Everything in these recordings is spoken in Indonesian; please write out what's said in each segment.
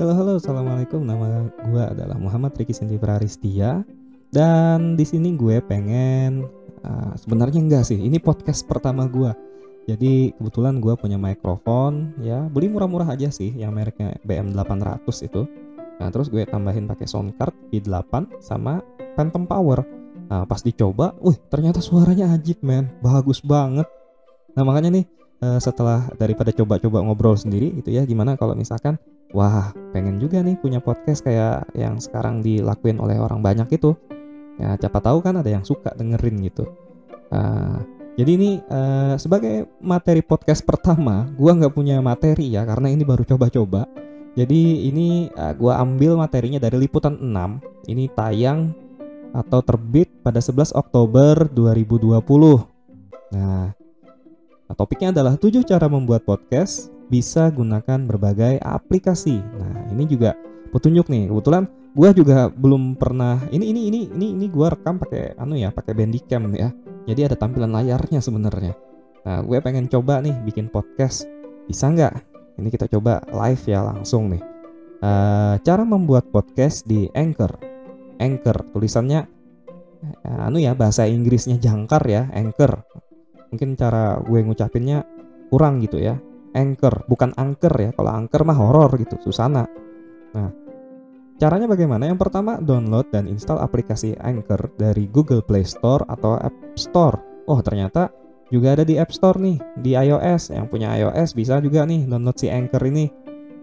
Halo, assalamualaikum. Nama gue adalah Muhammad Riki Sinti Pararistia. Dan di sini gue pengen sebenarnya enggak sih, ini podcast pertama gue. Jadi kebetulan gue punya mikrofon, ya beli murah-murah aja sih, yang mereknya BM800 itu. Nah terus gue tambahin pakai sound card V8 sama phantom power. Nah pas dicoba, ternyata suaranya ajib men, bagus banget. Nah makanya nih setelah daripada coba-coba ngobrol sendiri gitu ya, gimana kalau misalkan wah pengen juga nih punya podcast kayak yang sekarang dilakuin oleh orang banyak itu ya, siapa tahu kan ada yang suka dengerin gitu. Jadi ini sebagai materi podcast pertama, gua nggak punya materi ya karena ini baru coba-coba. Jadi ini gua ambil materinya dari Liputan 6. Ini tayang atau terbit pada 11 Oktober 2020. Nah, topiknya adalah 7 cara membuat podcast bisa gunakan berbagai aplikasi. Nah, ini juga petunjuk nih. Kebetulan gue juga belum pernah ini gue rekam pakai pakai Bandicam ya. Jadi ada tampilan layarnya sebenarnya. Nah, gue pengen coba nih bikin podcast. Bisa nggak? Ini kita coba live ya langsung nih. Cara membuat podcast di Anchor. Anchor tulisannya bahasa Inggrisnya jangkar ya, Anchor. Mungkin cara gue ngucapinnya kurang gitu ya. Anchor, bukan angker ya. Kalau angker mah horor gitu, susana. Nah, caranya bagaimana? Yang pertama, download dan install aplikasi Anchor dari Google Play Store atau App Store. Oh, ternyata juga ada di App Store nih, di iOS. Yang punya iOS bisa juga nih download si Anchor ini.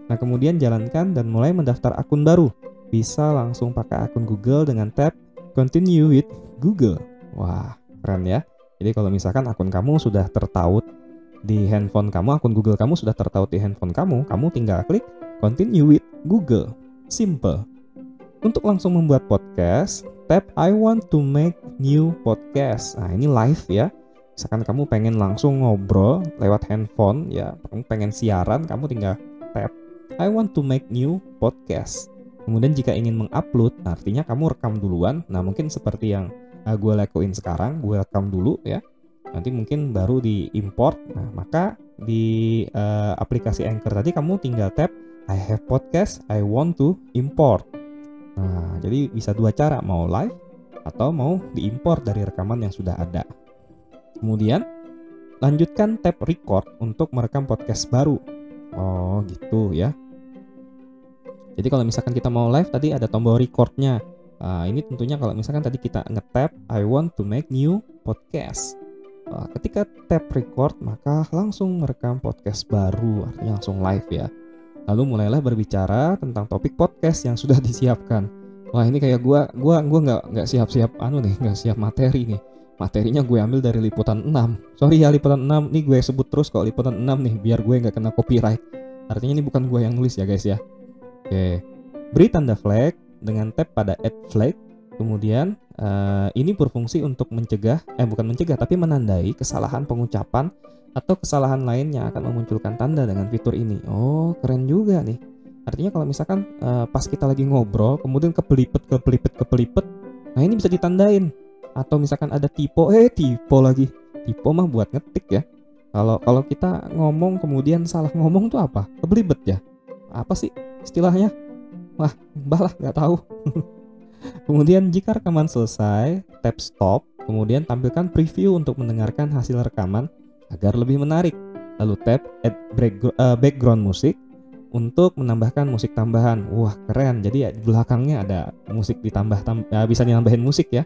Nah, kemudian jalankan dan mulai mendaftar akun baru. Bisa langsung pakai akun Google dengan tab Continue with Google. Wah, keren ya. Jadi kalau misalkan akun kamu sudah tertaut di handphone kamu, akun Google kamu sudah tertaut di handphone kamu tinggal klik Continue with Google. Simple. Untuk langsung membuat podcast, tap I want to make new podcast. Nah, ini live ya. Misalkan kamu pengen langsung ngobrol lewat handphone ya, pengen siaran, kamu tinggal tap I want to make new podcast. Kemudian jika ingin mengupload, artinya kamu rekam duluan. Nah, mungkin seperti yang gue lakuin sekarang, gue rekam dulu ya, nanti mungkin baru diimport. Nah maka di aplikasi Anchor tadi kamu tinggal tap I have podcast, I want to import. Nah jadi bisa dua cara, mau live atau mau diimport dari rekaman yang sudah ada. Kemudian lanjutkan tap record untuk merekam podcast baru. Oh gitu ya. Jadi kalau misalkan kita mau live tadi ada tombol recordnya. Ini tentunya kalau misalkan tadi kita ngetap I want to make new podcast. Ketika tap record maka langsung merekam podcast baru, artinya langsung live ya. Lalu mulailah berbicara tentang topik podcast yang sudah disiapkan. Wah ini kayak gue nggak siap-siap nggak siap materi nih. Materinya gue ambil dari Liputan 6. Sorry ya Liputan 6, nih gue sebut terus kalau Liputan 6 nih biar gue nggak kena copyright. Artinya ini bukan gue yang nulis ya guys ya. Oke, beri tanda flag dengan tab pada add flag. Kemudian ini berfungsi untuk tapi menandai kesalahan pengucapan atau kesalahan lain yang akan memunculkan tanda dengan fitur ini. Oh keren juga nih. Artinya kalau misalkan pas kita lagi ngobrol kemudian kepelipet, nah ini bisa ditandain. Atau misalkan ada typo mah buat ngetik ya. Kalau kita ngomong kemudian salah ngomong tuh apa? Kebelibet ya, apa sih istilahnya? Wah, balah nggak tahu. Kemudian jika rekaman selesai, tap stop. Kemudian tampilkan preview untuk mendengarkan hasil rekaman agar lebih menarik. Lalu tap add background musik untuk menambahkan musik tambahan. Wah keren. Jadi ya, di belakangnya ada musik bisa ditambahin musik ya.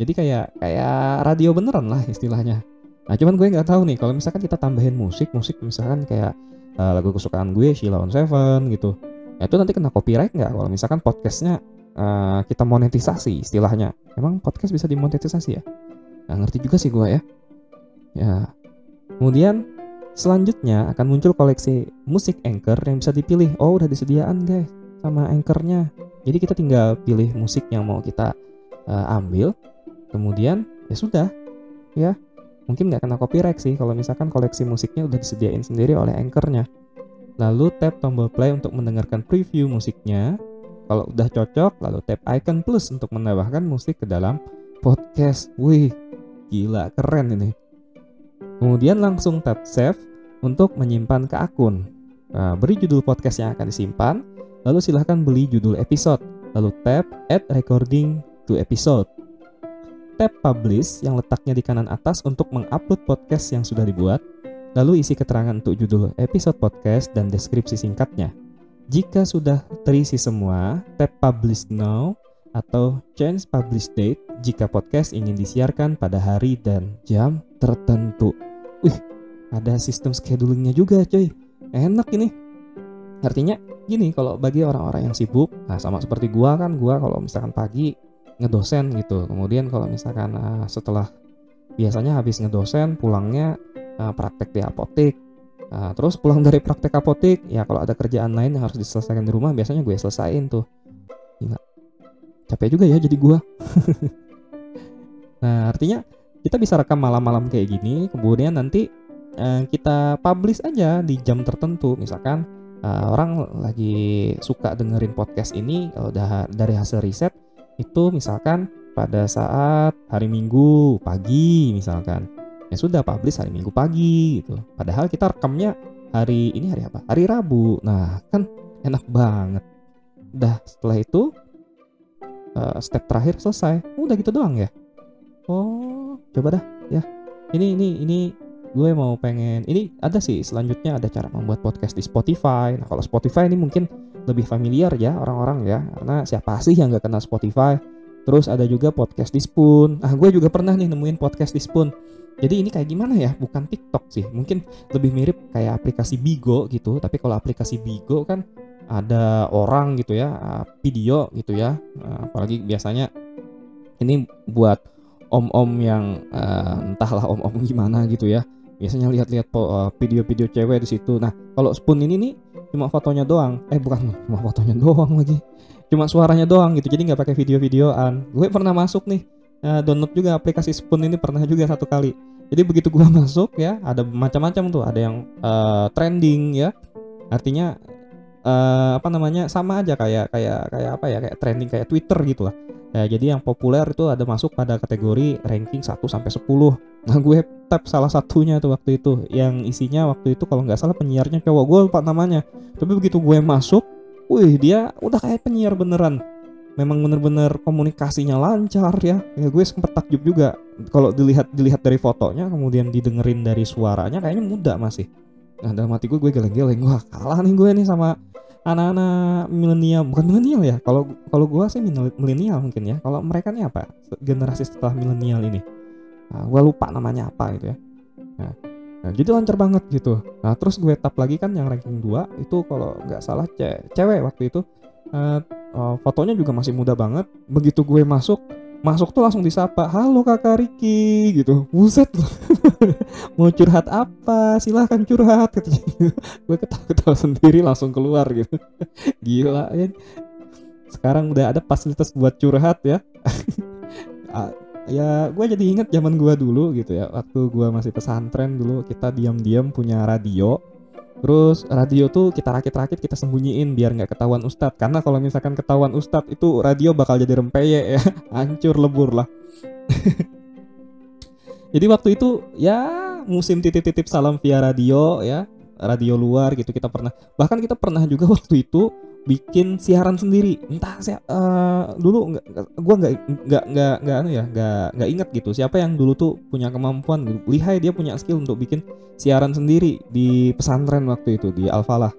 Jadi kayak radio beneran lah istilahnya. Nah cuman gue nggak tahu nih kalau misalkan kita tambahin musik misalkan kayak lagu kesukaan gue Sheila on Seven gitu. Ya, itu nanti kena copyright nggak kalau misalkan podcastnya kita monetisasi istilahnya? Emang podcast bisa dimonetisasi ya? Nggak ngerti juga sih gue ya. Ya. Kemudian selanjutnya akan muncul koleksi musik Anchor yang bisa dipilih. Oh udah disediaan guys sama Anchor-nya. Jadi kita tinggal pilih musik yang mau kita ambil. Kemudian ya sudah ya. Mungkin nggak kena copyright sih kalau misalkan koleksi musiknya udah disediain sendiri oleh Anchor-nya. Lalu tap tombol play untuk mendengarkan preview musiknya. Kalau udah cocok, lalu tap icon plus untuk menambahkan musik ke dalam podcast. Wih, gila keren ini. Kemudian langsung tap save untuk menyimpan ke akun. Nah, beri judul podcast yang akan disimpan, lalu silahkan beli judul episode, lalu tap Add Recording to Episode. Tap Publish yang letaknya di kanan atas untuk mengupload podcast yang sudah dibuat, lalu isi keterangan untuk judul episode podcast dan deskripsi singkatnya. Jika sudah terisi semua, tap Publish Now atau Change Publish Date jika podcast ingin disiarkan pada hari dan jam tertentu. Wih, ada sistem schedulingnya juga, coy. Enak ini. Artinya gini, kalau bagi orang-orang yang sibuk, nah sama seperti gua kalau misalkan pagi ngedosen gitu. Kemudian kalau misalkan setelah biasanya habis ngedosen, pulangnya praktek di apotek. Terus pulang dari praktek apotek, ya kalau ada kerjaan lain yang harus diselesaikan di rumah, biasanya gue selesain tuh. Gila. Capek juga ya jadi gua. Nah, artinya kita bisa rekam malam-malam kayak gini, kemudian nanti kita publish aja di jam tertentu. Misalkan orang lagi suka dengerin podcast ini, dari hasil riset itu misalkan pada saat hari Minggu pagi misalkan, ya sudah publish hari Minggu pagi gitu. Padahal kita rekamnya hari ini hari apa? Hari Rabu. Nah, kan enak banget. Udah, setelah itu step terakhir selesai. Udah gitu doang ya. Oh, coba dah ya. Ini gue mau pengen. Ini ada sih selanjutnya, ada cara membuat podcast di Spotify. Nah, kalau Spotify ini mungkin lebih familiar ya orang-orang ya. Karena siapa sih yang gak kenal Spotify? Terus ada juga podcast di Spoon. Ah, gue juga pernah nih nemuin podcast di Spoon. Jadi ini kayak gimana ya? Bukan TikTok sih. Mungkin lebih mirip kayak aplikasi Bigo gitu. Tapi kalau aplikasi Bigo kan ada orang gitu ya, video gitu ya, apalagi biasanya ini buat om-om yang entahlah om-om gimana gitu ya, biasanya lihat-lihat video-video cewek di situ. Nah, kalau Spoon ini nih cuma fotonya doang, bukan cuma fotonya doang lagi, cuma suaranya doang gitu, jadi nggak pakai video-videoan. Gue pernah masuk nih, download juga aplikasi Spoon ini, pernah juga satu kali. Jadi begitu gue masuk ya, ada macam-macam tuh, ada yang trending ya, artinya sama aja kayak apa ya, kayak trending kayak Twitter gitu lah. Nah, jadi yang populer itu ada masuk pada kategori ranking 1 sampai 10. Nah, gue tap salah satunya tuh waktu itu yang isinya waktu itu kalau nggak salah penyiarnya cowok, gue lupa namanya. Tapi begitu gue masuk, wih, dia udah kayak penyiar beneran. Memang bener-bener komunikasinya lancar ya. Ya, gue sempat takjub juga kalau dilihat dari fotonya, kemudian didengerin dari suaranya, kayaknya muda masih. Nah, dalam hati gue geleng-geleng, wah kalah nih gue nih sama anak-anak milenial, bukan milenial ya, kalau gue sih milenial mungkin ya, kalau mereka nih apa, generasi setelah milenial ini, nah, gue lupa namanya apa gitu ya. Nah, jadi lancar banget gitu. Nah, terus gue tap lagi kan yang ranking 2 itu kalau nggak salah cewek waktu itu, fotonya juga masih muda banget. Begitu gue masuk tuh langsung disapa, halo kakak Riki gitu, buset loh. Mau curhat apa, silahkan curhat katanya gitu. Gue ketawa-ketawa sendiri langsung keluar gitu. Gila ya, sekarang udah ada fasilitas buat curhat ya. Ya, gue jadi ingat zaman gue dulu gitu ya, waktu gue masih pesantren dulu, kita diam-diam punya radio. Terus radio tuh kita rakit-rakit, kita sembunyiin biar nggak ketahuan ustadz. Karena kalau misalkan ketahuan ustadz itu radio bakal jadi rempeye ya, hancur lebur lah. Jadi waktu itu ya musim titip-titip salam via radio ya, radio luar gitu, kita pernah. Bahkan kita pernah juga waktu itu bikin siaran sendiri. Entah dulu gue nggak ingat gitu siapa yang dulu tuh punya kemampuan lihai, dia punya skill untuk bikin siaran sendiri di pesantren waktu itu di Al Falah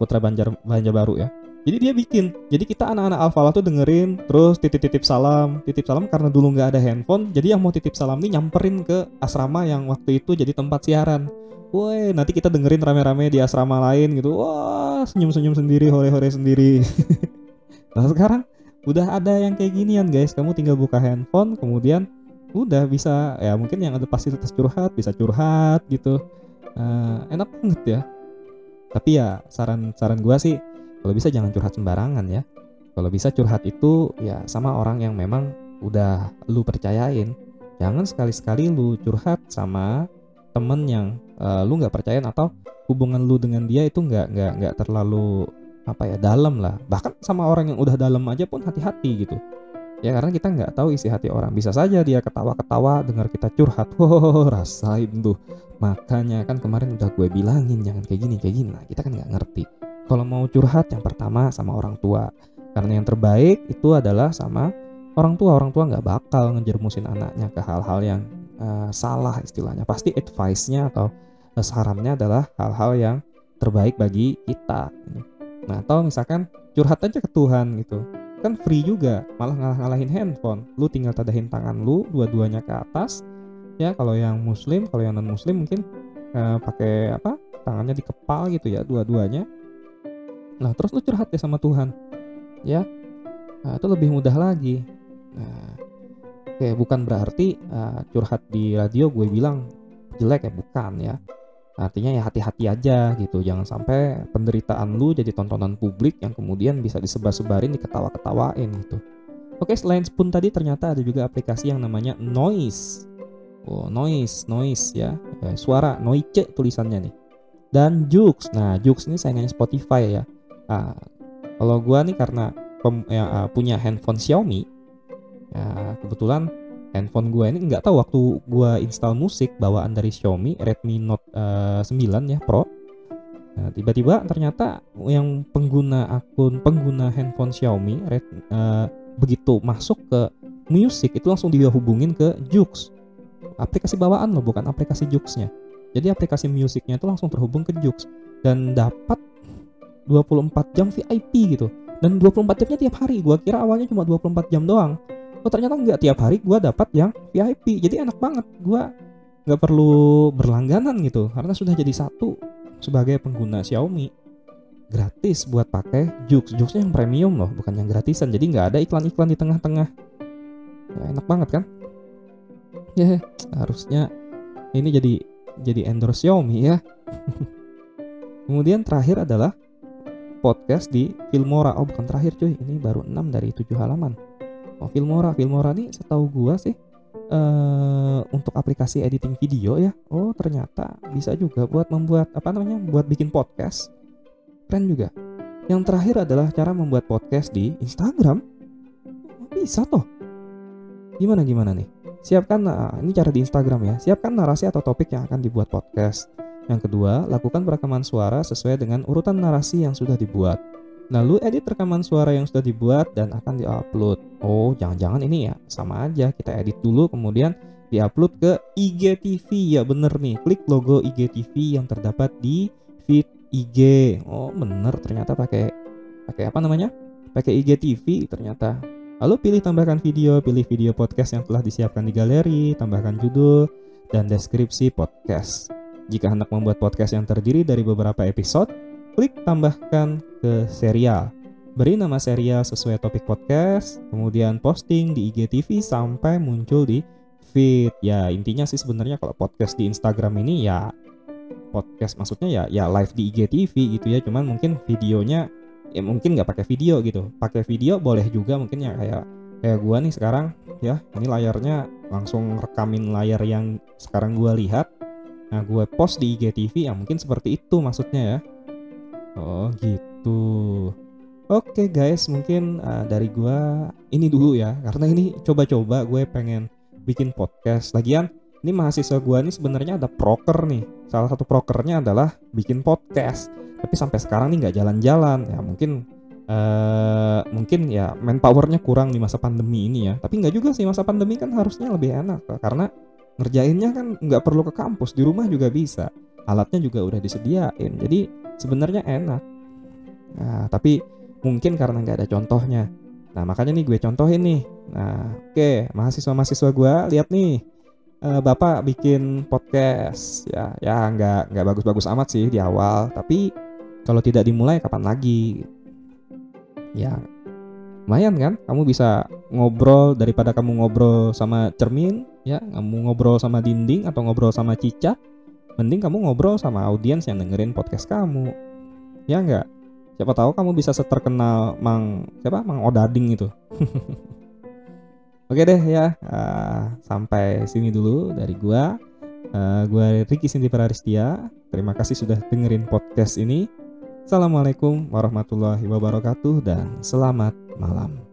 Putra Banjarbaru ya. Jadi dia bikin, jadi kita anak-anak Al Falah tuh dengerin, terus titip salam karena dulu nggak ada handphone, jadi yang mau titip salam nih nyamperin ke asrama yang waktu itu jadi tempat siaran. Woi, nanti kita dengerin rame-rame di asrama lain gitu. Wah, senyum-senyum sendiri, hore-hore sendiri. Nah, sekarang udah ada yang kayak ginian, guys. Kamu tinggal buka handphone, kemudian udah bisa, ya mungkin yang ada fasilitas curhat, bisa curhat gitu. Enak banget ya. Tapi ya saran gua sih, kalau bisa jangan curhat sembarangan ya. Kalau bisa curhat itu ya sama orang yang memang udah lu percayain. Jangan sekali-sekali lu curhat sama temen yang lu nggak percayain atau hubungan lu dengan dia itu nggak terlalu dalam lah. Bahkan sama orang yang udah dalam aja pun hati-hati gitu. Ya karena kita nggak tahu isi hati orang. Bisa saja dia ketawa-ketawa dengar kita curhat. Oh, rasain tuh. Makanya kan kemarin udah gue bilangin jangan kayak gini. Nah, kita kan nggak ngerti. Kalau mau curhat yang pertama sama orang tua. Karena yang terbaik itu adalah sama orang tua. Orang tua nggak bakal ngejermusin anaknya ke hal-hal yang salah istilahnya. Pasti advice-nya atau sarannya adalah hal-hal yang terbaik bagi kita. Nah, atau misalkan curhat aja ke Tuhan gitu. Kan free juga, malah ngalah-ngalahin handphone. Lu tinggal tadahin tangan lu dua-duanya ke atas ya, kalau yang muslim, kalau yang non muslim mungkin pakai apa, tangannya di kepal gitu ya dua-duanya. Nah terus lu curhat ya sama Tuhan ya. Nah, itu lebih mudah lagi. Nah, oke, bukan berarti curhat di radio gue bilang jelek ya, bukan ya. Artinya ya hati-hati aja gitu, jangan sampai penderitaan lu jadi tontonan publik yang kemudian bisa disebar-sebarin, diketawa-ketawain gitu. Oke, selain Spoon tadi ternyata ada juga aplikasi yang namanya Noise. Oh, Noise ya. Ya suara, Noice tulisannya nih. Dan Joox. Nah, Joox ini saingannya Spotify ya. Kalau gua nih karena punya handphone Xiaomi, ya kebetulan handphone gue ini nggak tahu waktu gue install musik bawaan dari Xiaomi Redmi Note 9 ya Pro. Nah, tiba-tiba ternyata yang pengguna handphone Xiaomi begitu masuk ke musik itu langsung dia hubungin ke Joox. Aplikasi bawaan loh, bukan aplikasi Joox-nya. Jadi aplikasi musiknya itu langsung terhubung ke Joox dan dapat 24 jam VIP gitu. Dan 24 jamnya tiap hari. Gue kira awalnya cuma 24 jam doang. Oh ternyata nggak, tiap hari gue dapat yang VIP. Jadi enak banget, gue nggak perlu berlangganan gitu karena sudah jadi satu sebagai pengguna Xiaomi. Gratis buat pakai Joox. Jooxnya yang premium loh, bukan yang gratisan. Jadi nggak ada iklan-iklan di tengah-tengah. Ya, enak banget kan? Ya harusnya ini jadi endorse Xiaomi ya. Kemudian terakhir adalah podcast di Filmora. Oh bukan terakhir cuy, ini baru 6 dari 7 halaman. Oh, Filmora nih setahu gua sih untuk aplikasi editing video ya. Oh ternyata bisa juga buat membuat buat bikin podcast, keren juga. Yang terakhir adalah cara membuat podcast di Instagram. Bisa toh? Gimana nih? Siapkan, ini cara di Instagram ya. Siapkan narasi atau topik yang akan dibuat podcast. Yang kedua, lakukan perekaman suara sesuai dengan urutan narasi yang sudah dibuat. Lalu edit rekaman suara yang sudah dibuat dan akan diupload. Oh, jangan-jangan ini ya sama aja, kita edit dulu kemudian diupload ke IGTV ya, bener nih. Klik logo IGTV yang terdapat di feed IG. Oh, bener ternyata pakai IGTV ternyata. Lalu pilih tambahkan video, pilih video podcast yang telah disiapkan di galeri, tambahkan judul dan deskripsi podcast. Jika hendak membuat podcast yang terdiri dari beberapa episode, klik tambahkan ke serial. Beri nama serial sesuai topik podcast, kemudian posting di IGTV sampai muncul di feed. Ya, intinya sih sebenarnya kalau podcast di Instagram ini ya podcast, maksudnya ya live di IGTV gitu ya, cuman mungkin videonya ya mungkin nggak pakai video gitu. Pakai video boleh juga mungkin ya, kayak gua nih sekarang ya. Ini layarnya langsung rekamin layar yang sekarang gua lihat. Nah, gua post di IGTV ya mungkin seperti itu maksudnya ya. Oh gitu. Oke guys, mungkin dari gua ini dulu ya, karena ini coba-coba gue pengen bikin podcast. Lagian ini mahasiswa gua nih sebenarnya ada proker nih. Salah satu prokernya adalah bikin podcast. Tapi sampai sekarang nih nggak jalan-jalan. Ya mungkin ya manpowernya kurang di masa pandemi ini ya. Tapi nggak juga sih, masa pandemi kan harusnya lebih enak karena ngerjainnya kan nggak perlu ke kampus, di rumah juga bisa. Alatnya juga udah disediain. Jadi sebenarnya enak, nah, tapi mungkin karena nggak ada contohnya. Nah makanya nih gue contohin nih. Nah oke, mahasiswa gue lihat nih, bapak bikin podcast ya nggak bagus-bagus amat sih di awal. Tapi kalau tidak dimulai kapan lagi? Ya lumayan kan, kamu bisa ngobrol daripada kamu ngobrol sama cermin, ya kamu ngobrol sama dinding atau ngobrol sama cicak. Mending kamu ngobrol sama audiens yang dengerin podcast kamu. Ya enggak? Siapa tahu kamu bisa seterkenal Mang Odading itu. Oke deh ya. Sampai sini dulu dari gua. Gua Riki Sinti Pararistia. Terima kasih sudah dengerin podcast ini. Assalamualaikum warahmatullahi wabarakatuh dan selamat malam.